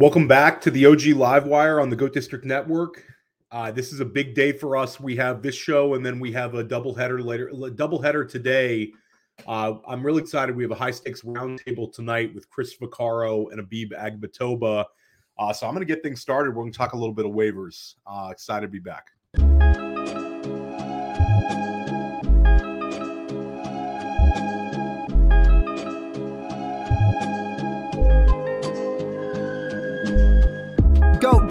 Welcome back to the OG Livewire on the Goat District Network. This is a big day for us. We have this show, and then we have a doubleheader later. A doubleheader today. I'm really excited. We have a high stakes roundtable tonight with Chris Vaccaro and Habib Agbatoba. So I'm going to get things started. We're going to talk a little bit of waivers. Excited to be back. Goat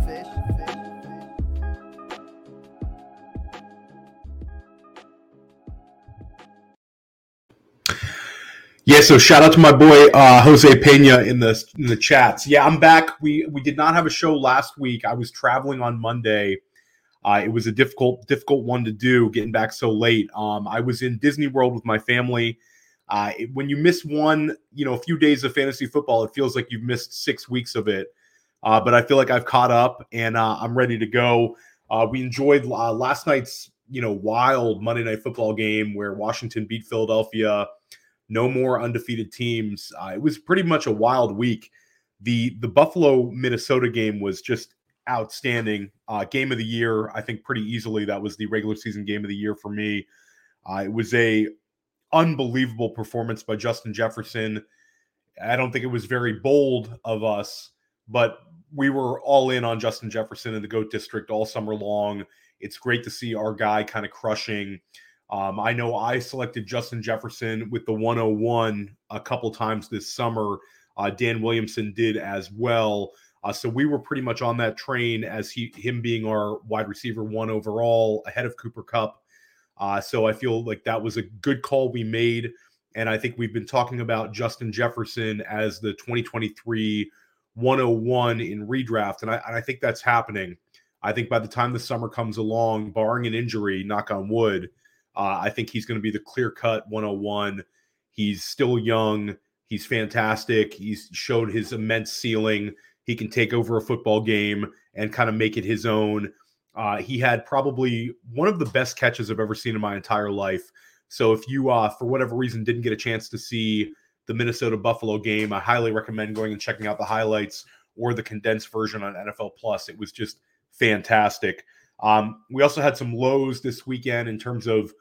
Yeah, so shout out to my boy Jose Peña in the chats. Yeah, I'm back. We did not have a show last week. I was traveling on Monday. It was a difficult one to do, getting back so late. I was in Disney World with my family. When you miss one, a few days of fantasy football, it feels like you've missed 6 weeks of it. But I feel like I've caught up, and I'm ready to go. We enjoyed last night's wild Monday Night Football game where Washington beat Philadelphia. No more undefeated teams. It was pretty much a wild week. The Buffalo-Minnesota game was just outstanding. Game of the year, I think pretty easily. That was the regular season game of the year for me. It was a unbelievable performance by Justin Jefferson. I don't think it was very bold of us, but we were all in on Justin Jefferson in the GOAT District all summer long. It's great to see our guy kind of crushing. I know I selected Justin Jefferson with the 101 a couple times this summer. Dan Williamson did as well. So we were pretty much on that train as him being our wide receiver 1 overall ahead of Cooper Kupp. So I feel like that was a good call we made. And I think we've been talking about Justin Jefferson as the 2023 101 in redraft. And I think that's happening. I think by the time the summer comes along, barring an injury, knock on wood, I think he's going to be the clear-cut 101. He's still young. He's fantastic. He's showed his immense ceiling. He can take over a football game and kind of make it his own. He had probably one of the best catches I've ever seen in my entire life. So if you, for whatever reason, didn't get a chance to see the Minnesota-Buffalo game, I highly recommend going and checking out the highlights or the condensed version on NFL+. It was just fantastic. We also had some lows this weekend in terms of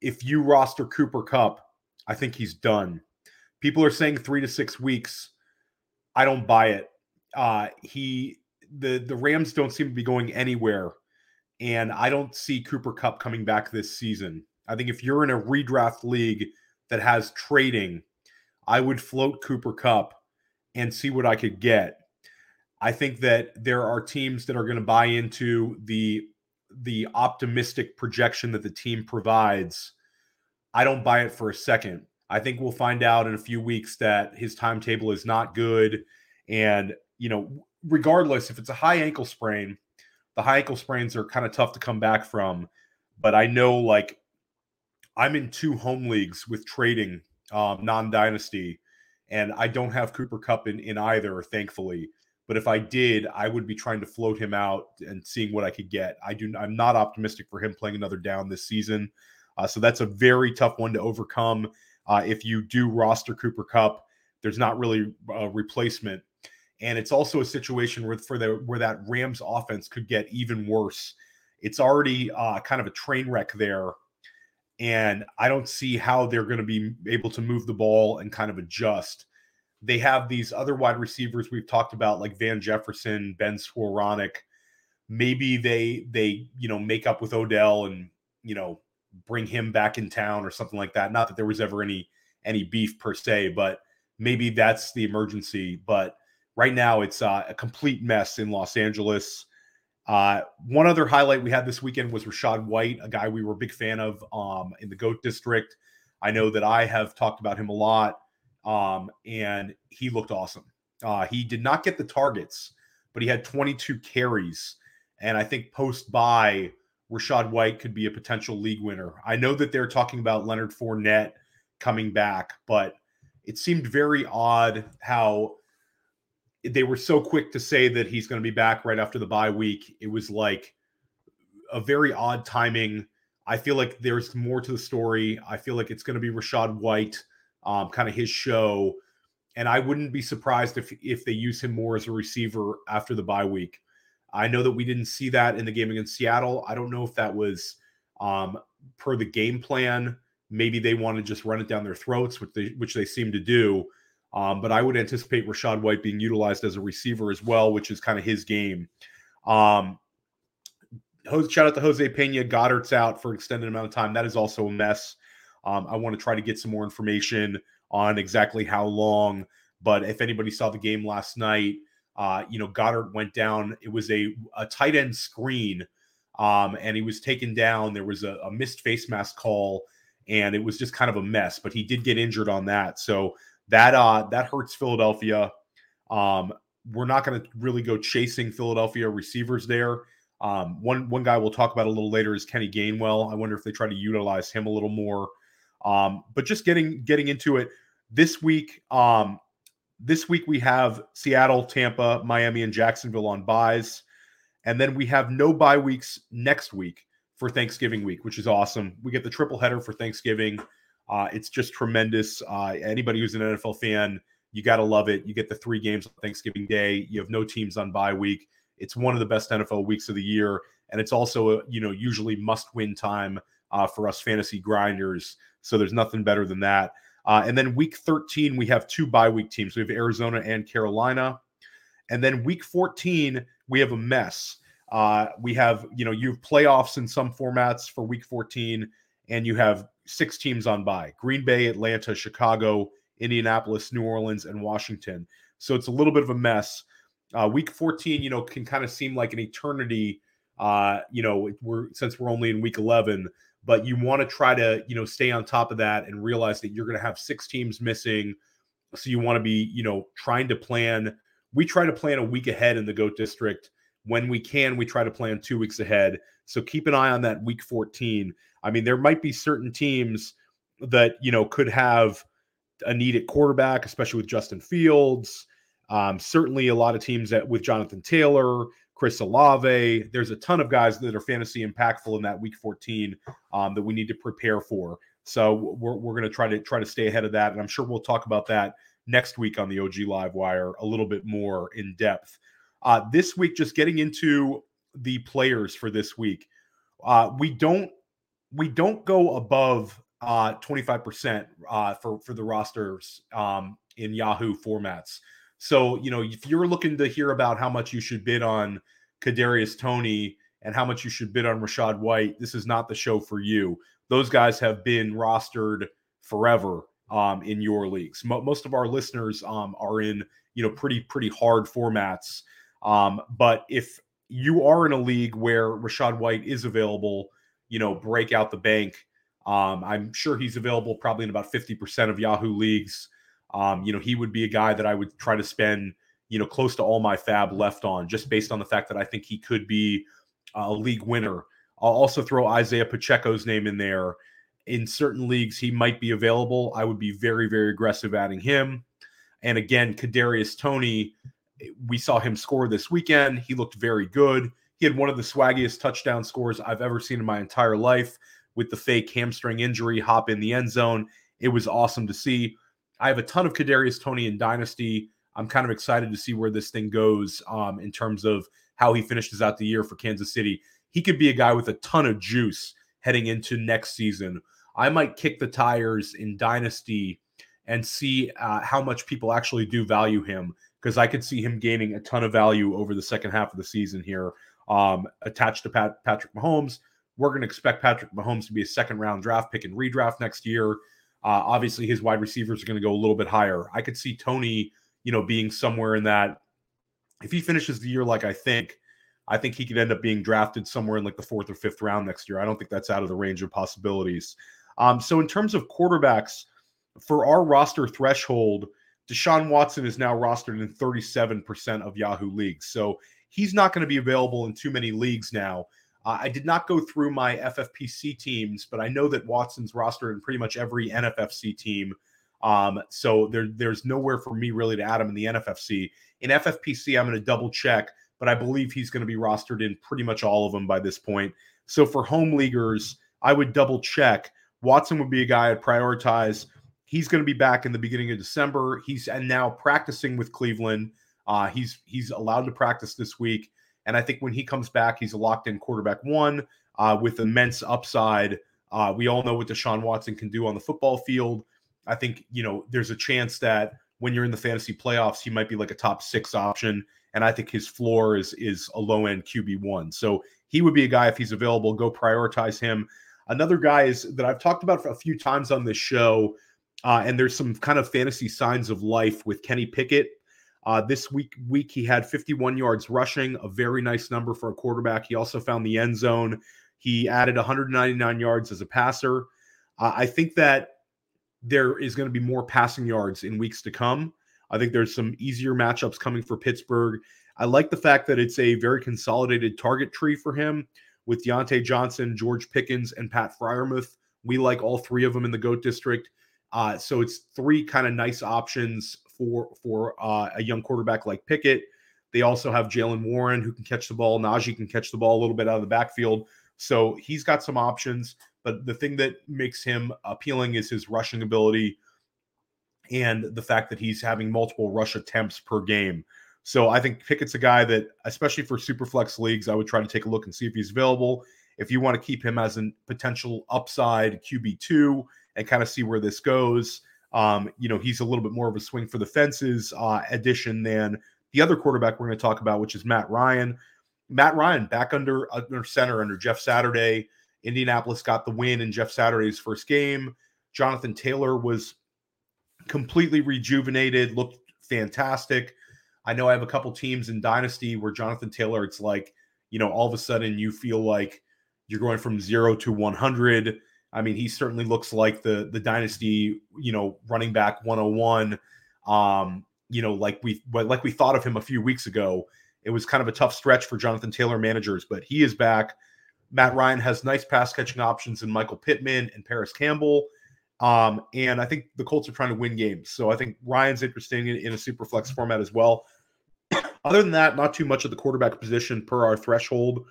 if you roster Cooper Kupp, I think he's done. People are saying 3 to 6 weeks. I don't buy it. The Rams don't seem to be going anywhere, and I don't see Cooper Kupp coming back this season. I think if you're in a redraft league that has trading, I would float Cooper Kupp and see what I could get. I think that there are teams that are going to buy into the optimistic projection that the team provides. I don't buy it for a second. I think we'll find out in a few weeks that his timetable is not good. And, regardless, if it's a high ankle sprain, the high ankle sprains are kind of tough to come back from. But I know, I'm in 2 home leagues with trading, non-dynasty, and I don't have Cooper Kupp in either, thankfully. But if I did, I would be trying to float him out and seeing what I could get. I'm not optimistic for him playing another down this season. So that's a very tough one to overcome. If you do roster Cooper Kupp, there's not really a replacement. And it's also a situation where that Rams offense could get even worse. It's already kind of a train wreck there. And I don't see how they're going to be able to move the ball and kind of adjust. They have these other wide receivers we've talked about, like Van Jefferson, Ben Skowronek. Maybe they make up with Odell and, bring him back in town or something like that. Not that there was ever any beef per se, but maybe that's the emergency. But right now it's a complete mess in Los Angeles. One other highlight we had this weekend was Rachaad White, a guy we were a big fan of in the GOAT district. I know that I have talked about him a lot, and he looked awesome. He did not get the targets, but he had 22 carries. And I think post-bye, Rachaad White could be a potential league winner. I know that they're talking about Leonard Fournette coming back, but it seemed very odd how they were so quick to say that he's going to be back right after the bye week. It was like a very odd timing. I feel like there's more to the story. I feel like it's going to be Rachaad White, kind of his show. And I wouldn't be surprised if they use him more as a receiver after the bye week. I know that we didn't see that in the game against Seattle. I don't know if that was per the game plan. Maybe they want to just run it down their throats, which they seem to do. But I would anticipate Rachaad White being utilized as a receiver as well, which is kind of his game. Shout out to Jose Peña. Goddard's out for an extended amount of time. That is also a mess. I want to try to get some more information on exactly how long. But if anybody saw the game last night, Goddard went down. It was a tight end screen, and he was taken down. There was a missed face mask call, and it was just kind of a mess. But he did get injured on that, so that hurts Philadelphia. We're not going to really go chasing Philadelphia receivers there. One guy we'll talk about a little later is Kenny Gainwell. I wonder if they try to utilize him a little more. But just getting into it this week. This week we have Seattle, Tampa, Miami, and Jacksonville on buys. And then we have no bye weeks next week for Thanksgiving week, which is awesome. We get the triple header for Thanksgiving. It's just tremendous. Anybody who's an NFL fan, you got to love it. You get the three games on Thanksgiving Day. You have no teams on bye week. It's one of the best NFL weeks of the year. And it's also, usually must-win time for us fantasy grinders. So there's nothing better than that. And then week 13, we have two bye week teams. We have Arizona and Carolina. And then week 14, we have a mess. We have, you have playoffs in some formats for week 14, and you have six teams on bye: Green Bay, Atlanta, Chicago, Indianapolis, New Orleans, and Washington. So it's a little bit of a mess. Week 14, can kind of seem like an eternity, since we're only in week 11. But you want to try to, stay on top of that and realize that you're going to have six teams missing. So you want to be, trying to plan. We try to plan a week ahead in the GOAT district. When we can, we try to plan 2 weeks ahead. So keep an eye on that week 14. I mean, there might be certain teams that, could have a need at quarterback, especially with Justin Fields. Certainly a lot of teams with Jonathan Taylor, Chris Olave. There's a ton of guys that are fantasy impactful in that week 14 that we need to prepare for. So we're going to try to stay ahead of that. And I'm sure we'll talk about that next week on the OG Livewire a little bit more in depth. This week, just getting into the players for this week. We don't go above 25% for the rosters in Yahoo formats. So, if you're looking to hear about how much you should bid on Kadarius Toney and how much you should bid on Rachaad White, this is not the show for you. Those guys have been rostered forever in your leagues. Most of our listeners are in, pretty hard formats. But if you are in a league where Rachaad White is available, break out the bank. I'm sure he's available probably in about 50% of Yahoo leagues. He would be a guy that I would try to spend, close to all my fab left on, just based on the fact that I think he could be a league winner. I'll also throw Isaiah Pacheco's name in there. In certain leagues, he might be available. I would be very, very aggressive adding him. And again, Kadarius Toney, we saw him score this weekend. He looked very good. He had one of the swaggiest touchdown scores I've ever seen in my entire life with the fake hamstring injury hop in the end zone. It was awesome to see. I have a ton of Kadarius Toney in Dynasty. I'm kind of excited to see where this thing goes in terms of how he finishes out the year for Kansas City. He could be a guy with a ton of juice heading into next season. I might kick the tires in Dynasty and see how much people actually do value him, because I could see him gaining a ton of value over the second half of the season here. attached to Patrick Mahomes. We're going to expect Patrick Mahomes to be a second-round draft pick and redraft next year. Obviously, his wide receivers are going to go a little bit higher. I could see Tony, being somewhere in that. If he finishes the year like I think he could end up being drafted somewhere in like the 4th or 5th round next year. I don't think that's out of the range of possibilities. So in terms of quarterbacks, for our roster threshold, Deshaun Watson is now rostered in 37% of Yahoo leagues. So he's not going to be available in too many leagues now. I did not go through my FFPC teams, but I know that Watson's rostered in pretty much every NFFC team. So there's nowhere for me really to add him in the NFFC. In FFPC, I'm going to double check, but I believe he's going to be rostered in pretty much all of them by this point. So for home leaguers, I would double check. Watson would be a guy I'd prioritize. He's going to be back in the beginning of December. He's now practicing with Cleveland. He's allowed to practice this week. And I think when he comes back, he's a locked-in quarterback one with immense upside. We all know what Deshaun Watson can do on the football field. I think, there's a chance that when you're in the fantasy playoffs, he might be like a top 6 option. And I think his floor is a low-end QB1. So he would be a guy, if he's available, go prioritize him. Another guy is that I've talked about for a few times on this show, and there's some kind of fantasy signs of life with Kenny Pickett. This week he had 51 yards rushing, a very nice number for a quarterback. He also found the end zone. He added 199 yards as a passer. I think that there is going to be more passing yards in weeks to come. I think there's some easier matchups coming for Pittsburgh. I like the fact that it's a very consolidated target tree for him with Deontay Johnson, George Pickens, and Pat Freiermuth. We like all three of them in the GOAT district. So it's three kind of nice options for a young quarterback like Pickett. They also have Jalen Warren, who can catch the ball. Najee can catch the ball a little bit out of the backfield. So he's got some options. But the thing that makes him appealing is his rushing ability and the fact that he's having multiple rush attempts per game. So I think Pickett's a guy that, especially for Superflex leagues, I would try to take a look and see if he's available. If you want to keep him as a potential upside QB2 and kind of see where this goes, he's a little bit more of a swing for the fences addition than the other quarterback we're going to talk about, which is Matt Ryan. Matt Ryan back under center under Jeff Saturday. Indianapolis got the win in Jeff Saturday's first game. Jonathan Taylor was completely rejuvenated, looked fantastic. I know I have a couple teams in Dynasty where Jonathan Taylor, it's like, all of a sudden you feel like you're going from 0 to 100. I mean, he certainly looks like the Dynasty, running back 101, like we thought of him a few weeks ago. It was kind of a tough stretch for Jonathan Taylor managers, but he is back. Matt Ryan has nice pass catching options in Michael Pittman and Parris Campbell. And I think the Colts are trying to win games. So I think Ryan's interesting in a super flex format as well. Other than that, not too much of the quarterback position per our threshold.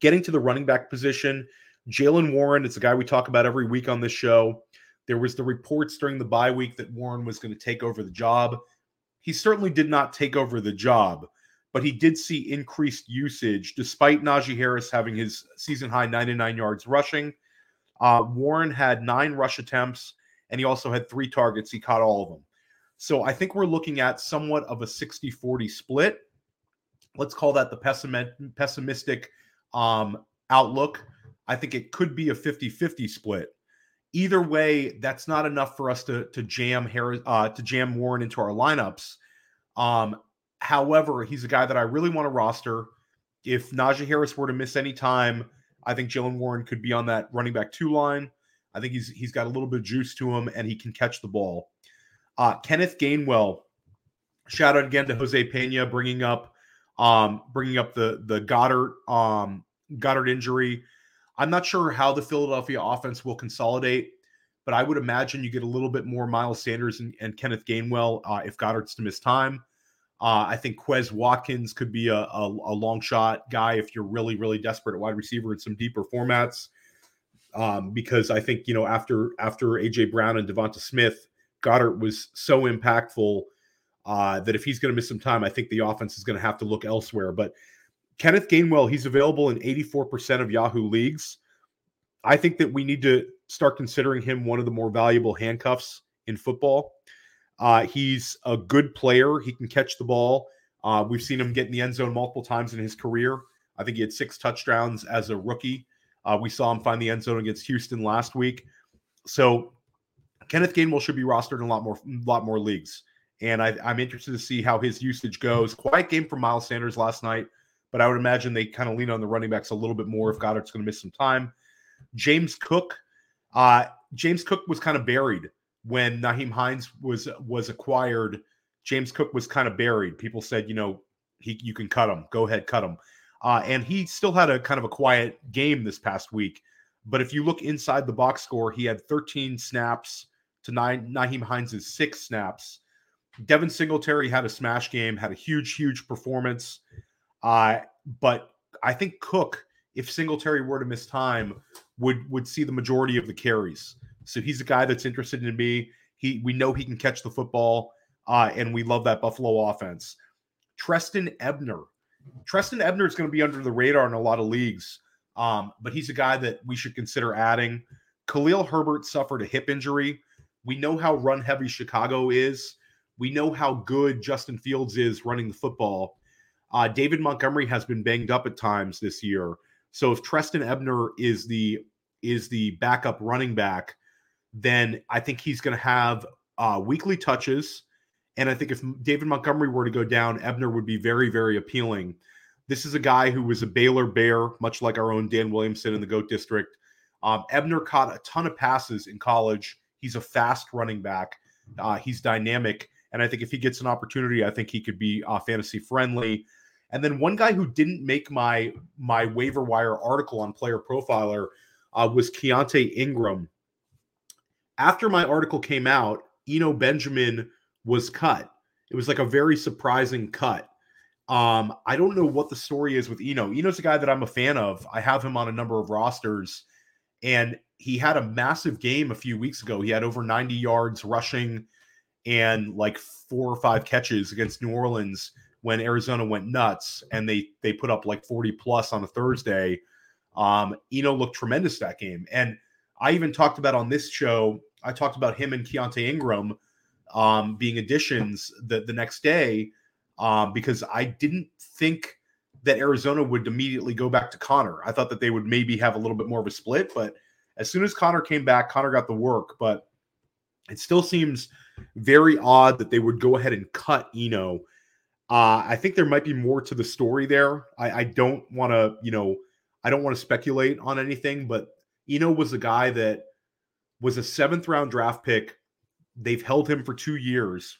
Getting to the running back position, Jalen Warren, it's a guy we talk about every week on this show. There was the reports during the bye week that Warren was going to take over the job. He certainly did not take over the job, but he did see increased usage despite Najee Harris having his season-high 99 yards rushing. Warren had 9 rush attempts, and he also had 3 targets. He caught all of them. So I think we're looking at somewhat of a 60-40 split. Let's call that the pessimistic outlook. I think it could be a 50-50 split. Either way, that's not enough for us to jam Warren into our lineups. However, he's a guy that I really want to roster. If Najee Harris were to miss any time, I think Jalen Warren could be on that running back 2 line. I think he's got a little bit of juice to him, and he can catch the ball. Kenneth Gainwell, shout out again to Jose Peña bringing up the Goddard injury. I'm not sure how the Philadelphia offense will consolidate, but I would imagine you get a little bit more Miles Sanders and Kenneth Gainwell if Goddard's to miss time. I think Quez Watkins could be a long shot guy if you're really, really desperate at wide receiver in some deeper formats, because I think, after A.J. Brown and Devonta Smith, Goddard was so impactful that if he's going to miss some time, I think the offense is going to have to look elsewhere. But Kenneth Gainwell, he's available in 84% of Yahoo leagues. I think that we need to start considering him one of the more valuable handcuffs in football. He's a good player. He can catch the ball. We've seen him get in the end zone multiple times in his career. I think he had 6 touchdowns as a rookie. We saw him find the end zone against Houston last week. So Kenneth Gainwell should be rostered in a lot more leagues. And I'm interested to see how his usage goes. Quiet game from Miles Sanders last night, but I would imagine they kind of lean on the running backs a little bit more if Goddard's going to miss some time. James Cook was kind of buried when Nyheim Hines was acquired. James Cook was kind of buried. People said, you can cut him. Go ahead, cut him. And he still had a kind of a quiet game this past week. But if you look inside the box score, he had 13 snaps to Nyheim Hines' 6 snaps. Devin Singletary had a smash game, had a huge performance. But I think Cook, if Singletary were to miss time, would see the majority of the carries. So he's a guy that's interested in me. We know he can catch the football, and we love that Buffalo offense. Treston Ebner. Treston Ebner is going to be under the radar in a lot of leagues, but he's a guy that we should consider adding. Khalil Herbert suffered a hip injury. We know how run-heavy Chicago is. We know how good Justin Fields is running the football. David Montgomery has been banged up at times this year. So if Treston Ebner is the backup running back, then I think he's going to have weekly touches. And I think if David Montgomery were to go down, Ebner would be very, very appealing. This is a guy who was a Baylor Bear, much like our own Dan Williamson in the GOAT District. Ebner caught a ton of passes in college. He's a fast running back. He's dynamic. And I think if he gets an opportunity, I think he could be fantasy friendly. And then one guy who didn't make my waiver wire article on Player Profiler was Keaontay Ingram. After my article came out, Eno Benjamin was cut. It was like a very surprising cut. I don't know what the story is with Eno. Eno's a guy that I'm a fan of. I have him on a number of rosters. And he had a massive game a few weeks ago. He had over 90 yards rushing and like 4 or 5 catches against New Orleans when Arizona went nuts and they put up like 40 plus on a Thursday. Eno looked tremendous that game. And I even talked about on this show, I talked about him and Keaontay Ingram being additions the next day because I didn't think that Arizona would immediately go back to Connor. I thought that they would maybe have a little bit more of a split, but as soon as Connor came back, Connor got the work, but it still seems very odd that they would go ahead and cut Eno. I think there might be more to the story there. I don't want to, I don't want to speculate on anything, but Eno was a guy that was a 7th-round draft pick. They've held him for 2 years.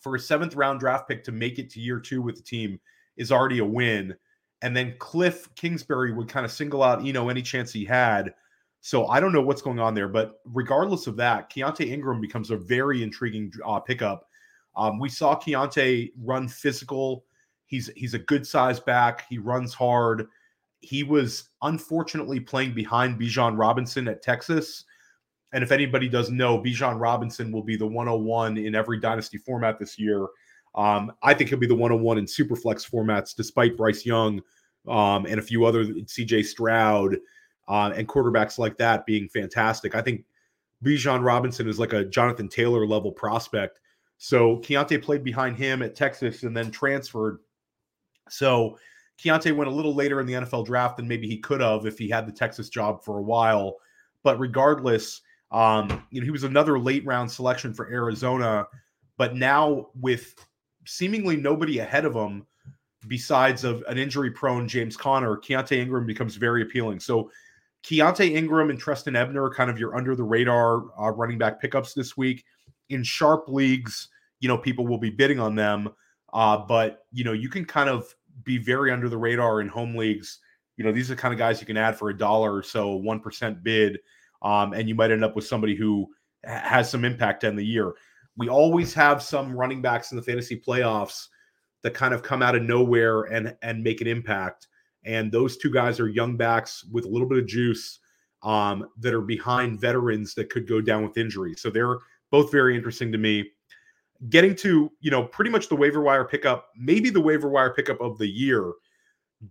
For a 7th-round draft pick to make it to year 2 with the team is already a win. And then Cliff Kingsbury would kind of single out Eno any chance he had. So I don't know what's going on there, but regardless of that, Keaontay Ingram becomes a very intriguing pickup. We saw Keaontay run physical. He's a good size back. He runs hard. He was unfortunately playing behind Bijan Robinson at Texas. And if anybody doesn't know, Bijan Robinson will be the 101 in every dynasty format this year. I think he'll be the 101 in superflex formats, despite Bryce Young and a few other, CJ Stroud, and quarterbacks like that being fantastic. I think Bijan Robinson is like a Jonathan Taylor level prospect. So Keaontay played behind him at Texas and then transferred. So Keaontay went a little later in the NFL draft than maybe he could have if he had the Texas job for a while. But regardless, he was another late round selection for Arizona. But now with seemingly nobody ahead of him besides of an injury prone James Conner, Keaontay Ingram becomes very appealing. So Keaontay Ingram and Treston Ebner are kind of your under-the-radar running back pickups this week. In sharp leagues, people will be bidding on them, but, you can kind of be very under the radar in home leagues. These are the kind of guys you can add for $1 or so, 1% bid, and you might end up with somebody who has some impact in the year. We always have some running backs in the fantasy playoffs that kind of come out of nowhere and make an impact. And those two guys are young backs with a little bit of juice that are behind veterans that could go down with injury. So they're both very interesting to me. Getting to, pretty much the waiver wire pickup, maybe the waiver wire pickup of the year,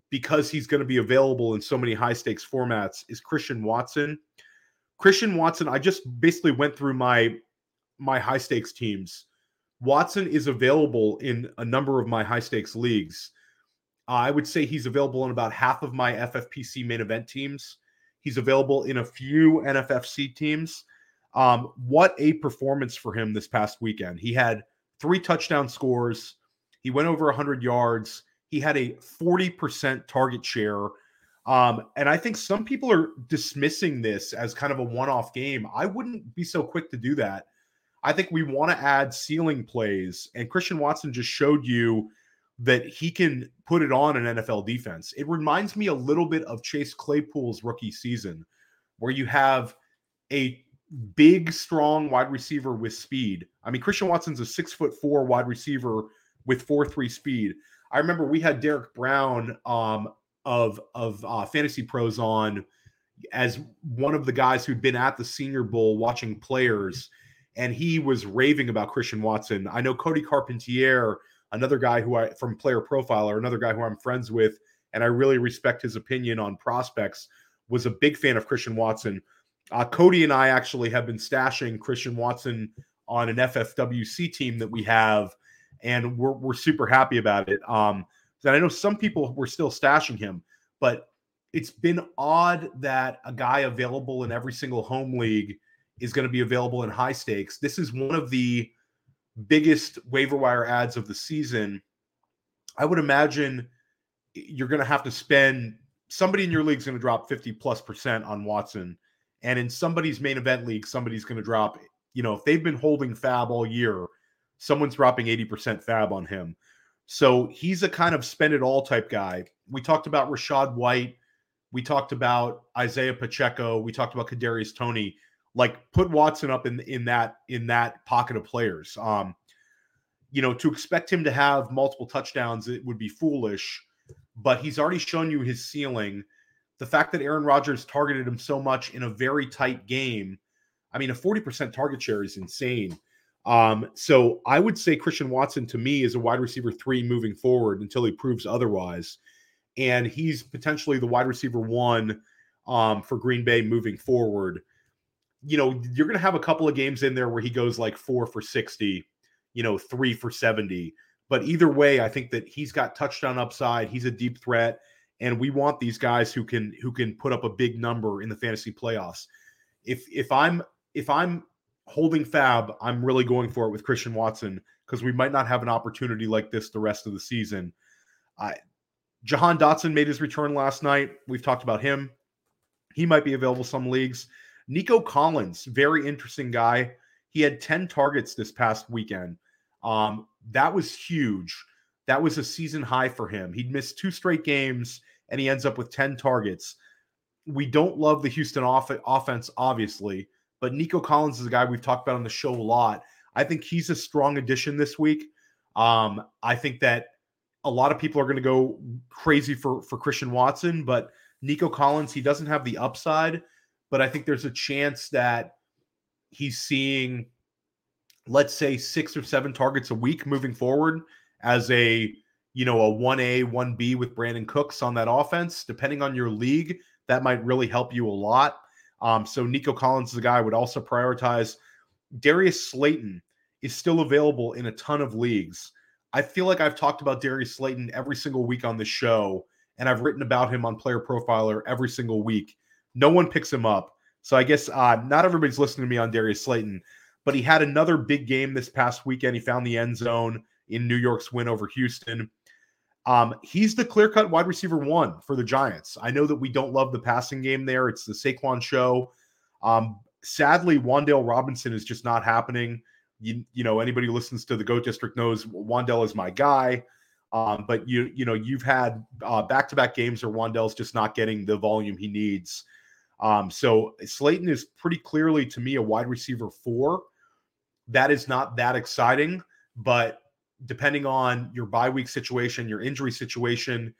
because he's going to be available in so many high stakes formats, is Christian Watson. Christian Watson, I just basically went through my high stakes teams. Watson is available in a number of my high stakes leagues. I would say he's available in about half of my FFPC main event teams. He's available in a few NFFC teams. What a performance for him this past weekend. He had 3 touchdown scores. He went over 100 yards. He had a 40% target share. And I think some people are dismissing this as kind of a one-off game. I wouldn't be so quick to do that. I think we want to add ceiling plays. And Christian Watson just showed you that he can put it on an NFL defense. It reminds me a little bit of Chase Claypool's rookie season, where you have a big, strong wide receiver with speed. I mean, Christian Watson's a 6'4" wide receiver with 4.3 speed. I remember we had Derek Brown of Fantasy Pros on as one of the guys who'd been at the Senior Bowl watching players, and he was raving about Christian Watson. I know Cody Carpentier, another guy who I, from Player Profiler, another guy who I'm friends with, and I really respect his opinion on prospects, was a big fan of Christian Watson. Cody and I actually have been stashing Christian Watson on an FFWC team that we have, and we're super happy about it. I know some people were still stashing him, but it's been odd that a guy available in every single home league is going to be available in high stakes. This is one of the biggest waiver wire ads of the season. I would imagine you're going to have to spend, somebody in your league is going to drop 50+% on Watson. And in somebody's main event league, somebody's going to drop, you know, if they've been holding fab all year, someone's dropping 80% fab on him. So he's a kind of spend it all type guy. We talked about Rachaad White. We talked about Isaiah Pacheco. We talked about Kadarius Toney. Like, put Watson up in that pocket of players. You know, to expect him to have multiple touchdowns, it would be foolish, but he's already shown you his ceiling. The fact that Aaron Rodgers targeted him so much in a very tight game, I mean, a 40% target share is insane. So I would say Christian Watson to me is a wide receiver 3 moving forward until he proves otherwise. And he's potentially the wide receiver 1 for Green Bay moving forward. You know, you're going to have a couple of games in there where he goes like 4 for 60, you know, 3 for 70. But either way, I think that he's got touchdown upside. He's a deep threat. And we want these guys who can put up a big number in the fantasy playoffs. If I'm holding fab, I'm really going for it with Christian Watson, because we might not have an opportunity like this the rest of the season. Jahan Dotson made his return last night. We've talked about him. He might be available some leagues. Nico Collins, very interesting guy. He had 10 targets this past weekend. That was huge. That was a season high for him. He'd missed 2 straight games, and he ends up with 10 targets. We don't love the Houston offense, obviously, but Nico Collins is a guy we've talked about on the show a lot. I think he's a strong addition this week. I think that a lot of people are going to go crazy for Christian Watson, but Nico Collins, he doesn't have the upside, but I think there's a chance that he's seeing, let's say, 6 or 7 targets a week moving forward as a 1A, 1B with Brandon Cooks on that offense. Depending on your league, that might really help you a lot. So Nico Collins is a guy I would also prioritize. Darius Slayton is still available in a ton of leagues. I feel like I've talked about Darius Slayton every single week on this show, and I've written about him on Player Profiler every single week. No one picks him up. So I guess not everybody's listening to me on Darius Slayton, but he had another big game this past weekend. He found the end zone in New York's win over Houston. He's the clear-cut wide receiver 1 for the Giants. I know that we don't love the passing game there. It's the Saquon show. Sadly, Wandale Robinson is just not happening. You know, anybody who listens to the GOAT District knows Wandale is my guy. But you know, you've had back-to-back games where Wandale's just not getting the volume he needs. So Slayton is pretty clearly, to me, a wide receiver 4. That is not that exciting, but depending on your bye week situation, your injury situation,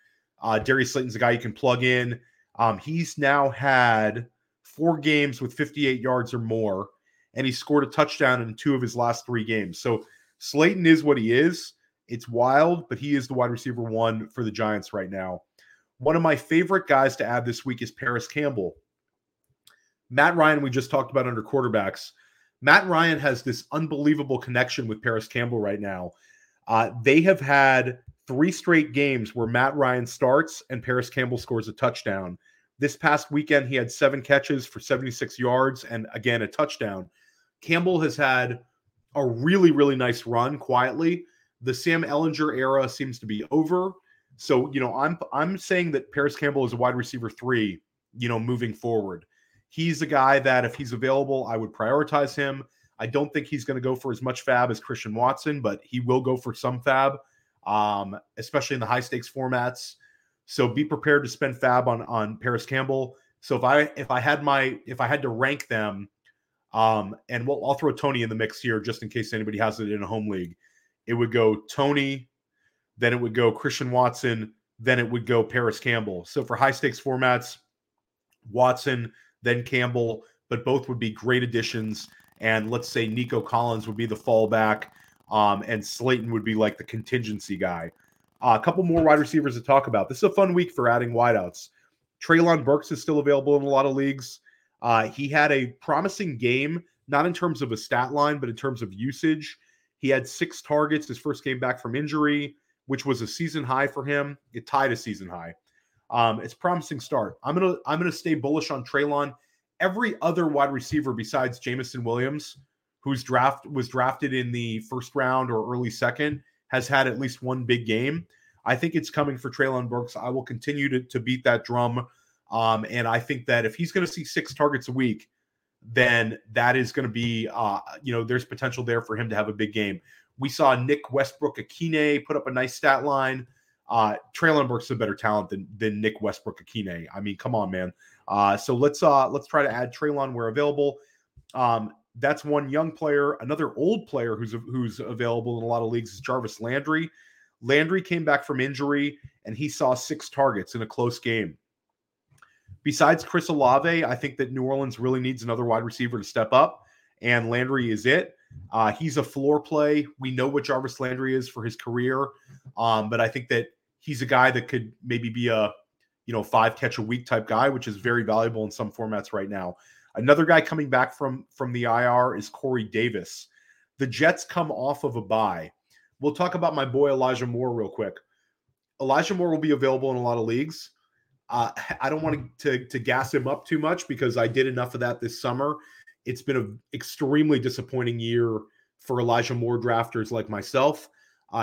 Darius Slayton's a guy you can plug in. He's now had 4 games with 58 yards or more, and he scored a touchdown in 2 of his last 3 games. So Slayton is what he is. It's wild, but he is the wide receiver 1 for the Giants right now. One of my favorite guys to add this week is Parris Campbell. Matt Ryan, we just talked about under quarterbacks. Matt Ryan has this unbelievable connection with Parris Campbell right now. They have had three straight games where Matt Ryan starts and Parris Campbell scores a touchdown. This past weekend, he had 7 catches for 76 yards and, again, a touchdown. Campbell has had a really, really nice run quietly. The Sam Ehlinger era seems to be over. So, you know, I'm saying that Parris Campbell is a wide receiver 3, you know, moving forward. He's a guy that if he's available, I would prioritize him. I don't think he's going to go for as much fab as Christian Watson, but he will go for some fab, especially in the high stakes formats. So be prepared to spend fab on Parris Campbell. So if I had to rank them, and I'll throw Tony in the mix here just in case anybody has it in a home league, it would go Tony, then it would go Christian Watson, then it would go Parris Campbell. So for high stakes formats, Watson, then Campbell, but both would be great additions. And let's say Nico Collins would be the fallback, and Slayton would be like the contingency guy. A couple more wide receivers to talk about. This is a fun week for adding wideouts. Treylon Burks is still available in a lot of leagues. He had a promising game, not in terms of a stat line, but in terms of usage. He had 6 targets his first game back from injury, which was a season high for him. It tied a season high. It's a promising start. I'm gonna stay bullish on Treylon. Every other wide receiver besides Jamison Williams, whose draft was drafted in the first round or early second, has had at least one big game. I think it's coming for Treylon Burks. I will continue to beat that drum. And I think that if he's going to see 6 targets a week, then that is going to be, there's potential there for him to have a big game. We saw Nick Westbrook-Akine put up a nice stat line. Treylon Burks is a better talent than Nick Westbrook-Akine. I mean, come on, man. So let's try to add Treylon where available. That's one young player. Another old player who's available in a lot of leagues is Jarvis Landry. Landry came back from injury and he saw 6 targets in a close game. Besides Chris Olave, I think that New Orleans really needs another wide receiver to step up, and Landry is it. He's a floor play. We know what Jarvis Landry is for his career, but I think that he's a guy that could maybe be a 5-catch-a-week type guy, which is very valuable in some formats right now. Another guy coming back from the IR is Corey Davis. The Jets come off of a bye. We'll talk about my boy Elijah Moore real quick. Elijah Moore will be available in a lot of leagues. I don't want to gas him up too much because I did enough of that this summer. It's been an extremely disappointing year for Elijah Moore drafters like myself.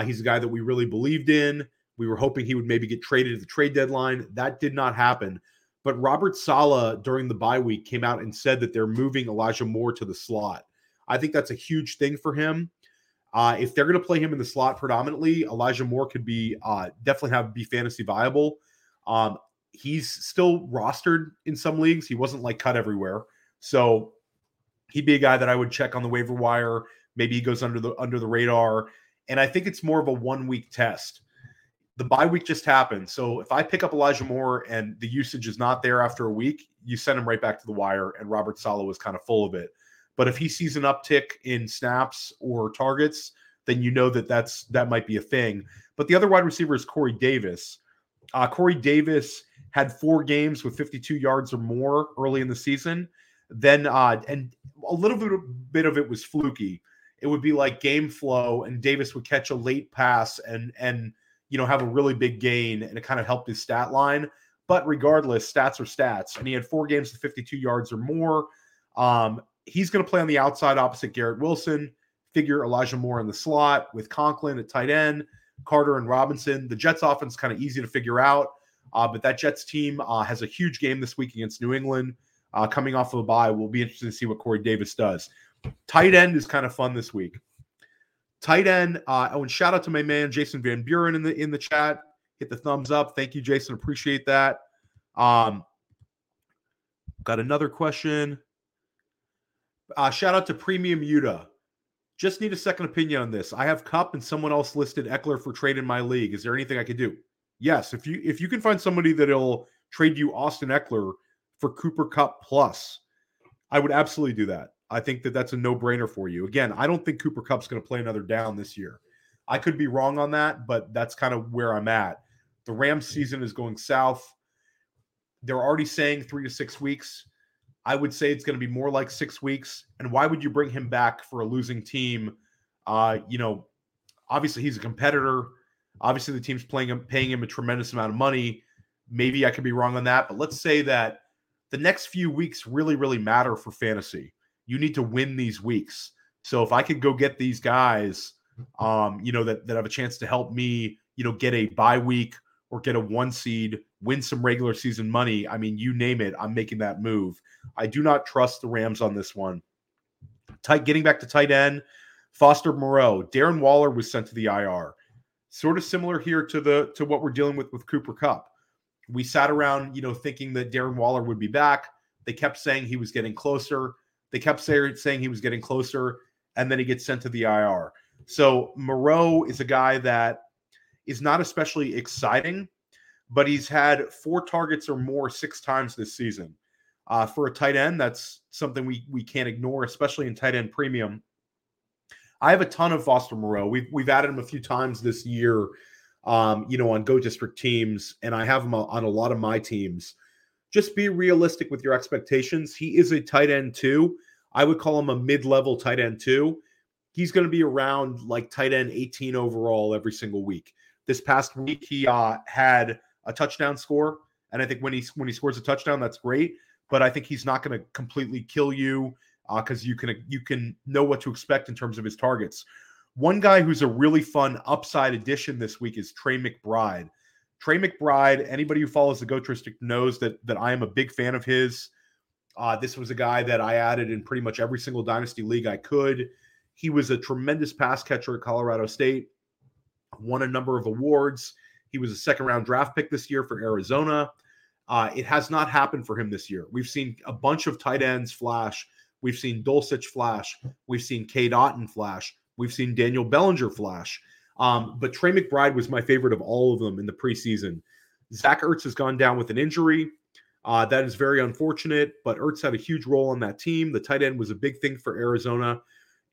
He's a guy that we really believed in. We were hoping he would maybe get traded at the trade deadline. That did not happen. But Robert Saleh during the bye week came out and said that they're moving Elijah Moore to the slot. I think that's a huge thing for him. If they're going to play him in the slot predominantly, Elijah Moore could be definitely be fantasy viable. He's still rostered in some leagues. He wasn't like cut everywhere. So he'd be a guy that I would check on the waiver wire. Maybe he goes under the radar. And I think it's more of a one-week test. The bye week just happened. So if I pick up Elijah Moore and the usage is not there after a week, you send him right back to the wire, and Robert Saleh was kind of full of it. But if he sees an uptick in snaps or targets, then you know that might be a thing. But the other wide receiver is Corey Davis. Corey Davis had 4 games with 52 yards or more early in the season. Then and a little bit of it was fluky. It would be like game flow, and Davis would catch a late pass and have a really big gain, and it kind of helped his stat line. But regardless, stats are stats. And he had 4 games to 52 yards or more. He's going to play on the outside opposite Garrett Wilson, figure Elijah Moore in the slot with Conklin at tight end, Carter and Robinson. The Jets offense is kind of easy to figure out, but that Jets team has a huge game this week against New England. Coming off of a bye, we'll be interested to see what Corey Davis does. Tight end is kind of fun this week. Tight end, and shout out to my man Jason Van Buren in the chat. Hit the thumbs up. Thank you, Jason. Appreciate that. Got another question. Shout out to Premium Yuta. Just need a second opinion on this. I have Kupp and someone else listed Eckler for trade in my league. Is there anything I could do? Yes, if you can find somebody that'll trade you Austin Eckler for Cooper Kupp plus, I would absolutely do that. I think that's a no-brainer for you. Again, I don't think Cooper Kupp's going to play another down this year. I could be wrong on that, but that's kind of where I'm at. The Rams season is going south. They're already saying 3 to 6 weeks. I would say it's going to be more like 6 weeks. And why would you bring him back for a losing team? Obviously he's a competitor. Obviously, the team's paying him a tremendous amount of money. Maybe I could be wrong on that, but let's say that the next few weeks really, really matter for fantasy. You need to win these weeks. So if I could go get these guys, that have a chance to help me, get a bye week or get a one seed, win some regular season money. I mean, you name it, I'm making that move. I do not trust the Rams on this one. Getting back to tight end, Foster Moreau, Darren Waller was sent to the IR. Sort of similar here to what we're dealing with Cooper Kupp. We sat around, thinking that Darren Waller would be back. They kept saying he was getting closer. And then he gets sent to the IR. So Moreau is a guy that is not especially exciting, but he's had 4 targets or more 6 times this season. For a tight end, that's something we can't ignore, especially in tight end premium. I have a ton of Foster Moreau. We've added him a few times this year, on Go District teams, and I have him on a lot of my teams. Just be realistic with your expectations. He is a tight end too. I would call him a mid-level tight end too. He's going to be around like tight end 18 overall every single week. This past week, he had a touchdown score, and I think when he scores a touchdown, that's great. But I think he's not going to completely kill you because you can know what to expect in terms of his targets. One guy who's a really fun upside addition this week is Trey McBride. Trey McBride, anybody who follows the Go District knows that I am a big fan of his. This was a guy that I added in pretty much every single dynasty league I could. He was a tremendous pass catcher at Colorado State, won a number of awards. He was a second-round draft pick this year for Arizona. It has not happened for him this year. We've seen a bunch of tight ends flash. We've seen Dulcich flash. We've seen Cade Otton flash. We've seen Daniel Bellinger flash. But Trey McBride was my favorite of all of them in the preseason. Zach Ertz has gone down with an injury. That is very unfortunate, but Ertz had a huge role on that team. The tight end was a big thing for Arizona.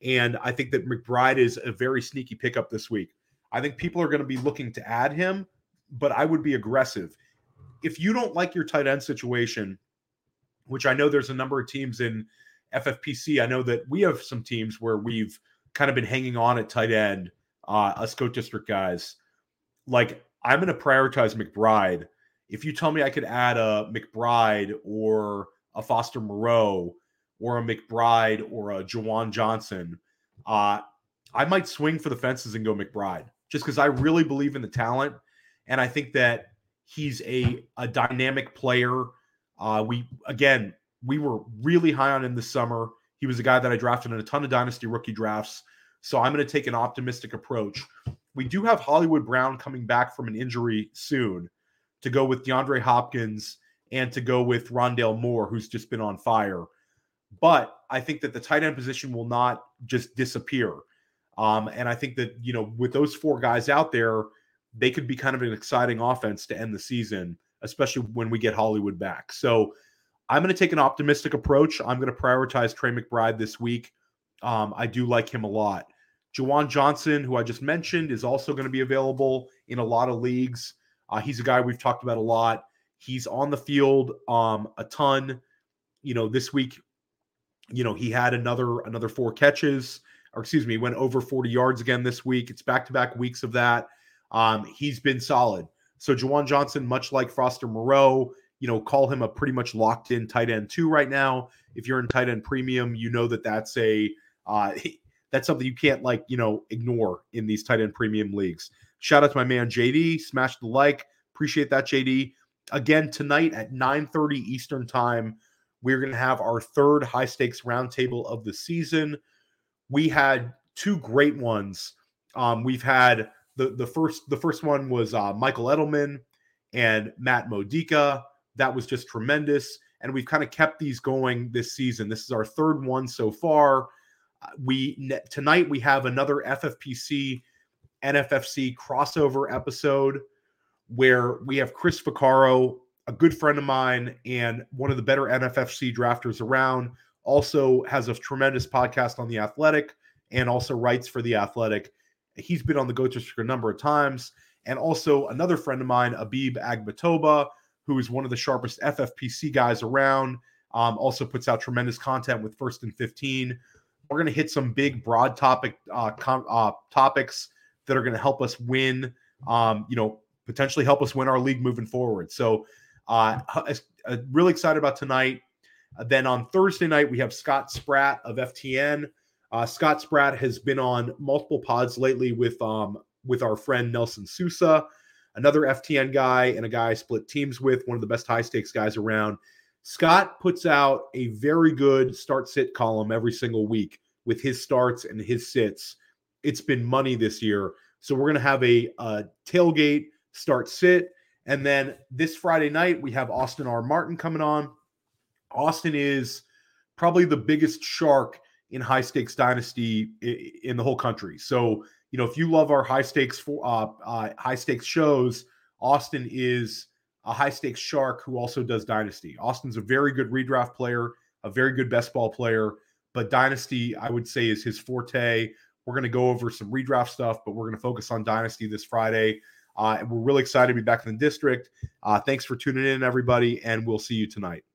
And I think that McBride is a very sneaky pickup this week. I think people are going to be looking to add him, but I would be aggressive. If you don't like your tight end situation, which I know there's a number of teams in FFPC, I know that we have some teams where we've kind of been hanging on at tight end, us Go District guys. Like, I'm going to prioritize McBride. If you tell me I could add a McBride or a Foster Moreau or a McBride or a Jawan Johnson, I might swing for the fences and go McBride just because I really believe in the talent. And I think that he's a dynamic player. We were really high on him this summer. He was a guy that I drafted in a ton of dynasty rookie drafts. So I'm going to take an optimistic approach. We do have Hollywood Brown coming back from an injury soon to go with DeAndre Hopkins and to go with Rondale Moore, who's just been on fire. But I think that the tight end position will not just disappear. And I think that, with those 4 guys out there, they could be kind of an exciting offense to end the season, especially when we get Hollywood back. So I'm going to take an optimistic approach. I'm going to prioritize Trey McBride this week. I do like him a lot. Jawan Johnson, who I just mentioned, is also going to be available in a lot of leagues. He's a guy we've talked about a lot. He's on the field a ton. This week, he had another 4 catches, went over 40 yards again this week. It's back-to-back weeks of that. He's been solid. So Jawan Johnson, much like Foster Moreau, call him a pretty much locked-in tight end too right now. If you're in tight end premium, that's that's something you can't ignore in these tight end premium leagues. Shout out to my man JD. Smash the like. Appreciate that, JD. Again, tonight at 9:30 Eastern time, we're going to have our 3rd high-stakes roundtable of the season. We had 2 great ones. We've had the first one was Michael Edelman and Matt Modica. That was just tremendous. And we've kind of kept these going this season. This is our 3rd one so far. Tonight we have another FFPC NFFC crossover episode where we have Chris Vaccaro, a good friend of mine and one of the better NFFC drafters around, also has a tremendous podcast on The Athletic and also writes for The Athletic. He's been on the Go District a number of times. And also another friend of mine, Habib Agbatoba, who is one of the sharpest FFPC guys around, also puts out tremendous content with First and 15. We're going to hit some big, broad topics that are going to help us win you know, potentially help us win our league moving forward. So really excited about tonight. Then on Thursday night, we have Scott Spratt of FTN. Scott Spratt has been on multiple pods lately with our friend Nelson Sousa, another FTN guy and a guy I split teams with, one of the best high-stakes guys around. Scott puts out a very good start-sit column every single week with his starts and his sits. It's been money this year. So we're going to have a tailgate start-sit. And then this Friday night, we have Austin R. Martin coming on. Austin is probably the biggest shark in high stakes dynasty in the whole country. So, you know, if you love our high stakes for high stakes shows, Austin is a high stakes shark who also does dynasty. Austin's a very good redraft player, a very good best ball player, but dynasty, I would say, is his forte. We're going to go over some redraft stuff, but we're going to focus on dynasty this Friday. And we're really excited to be back in the district. Thanks for tuning in, everybody, and we'll see you tonight.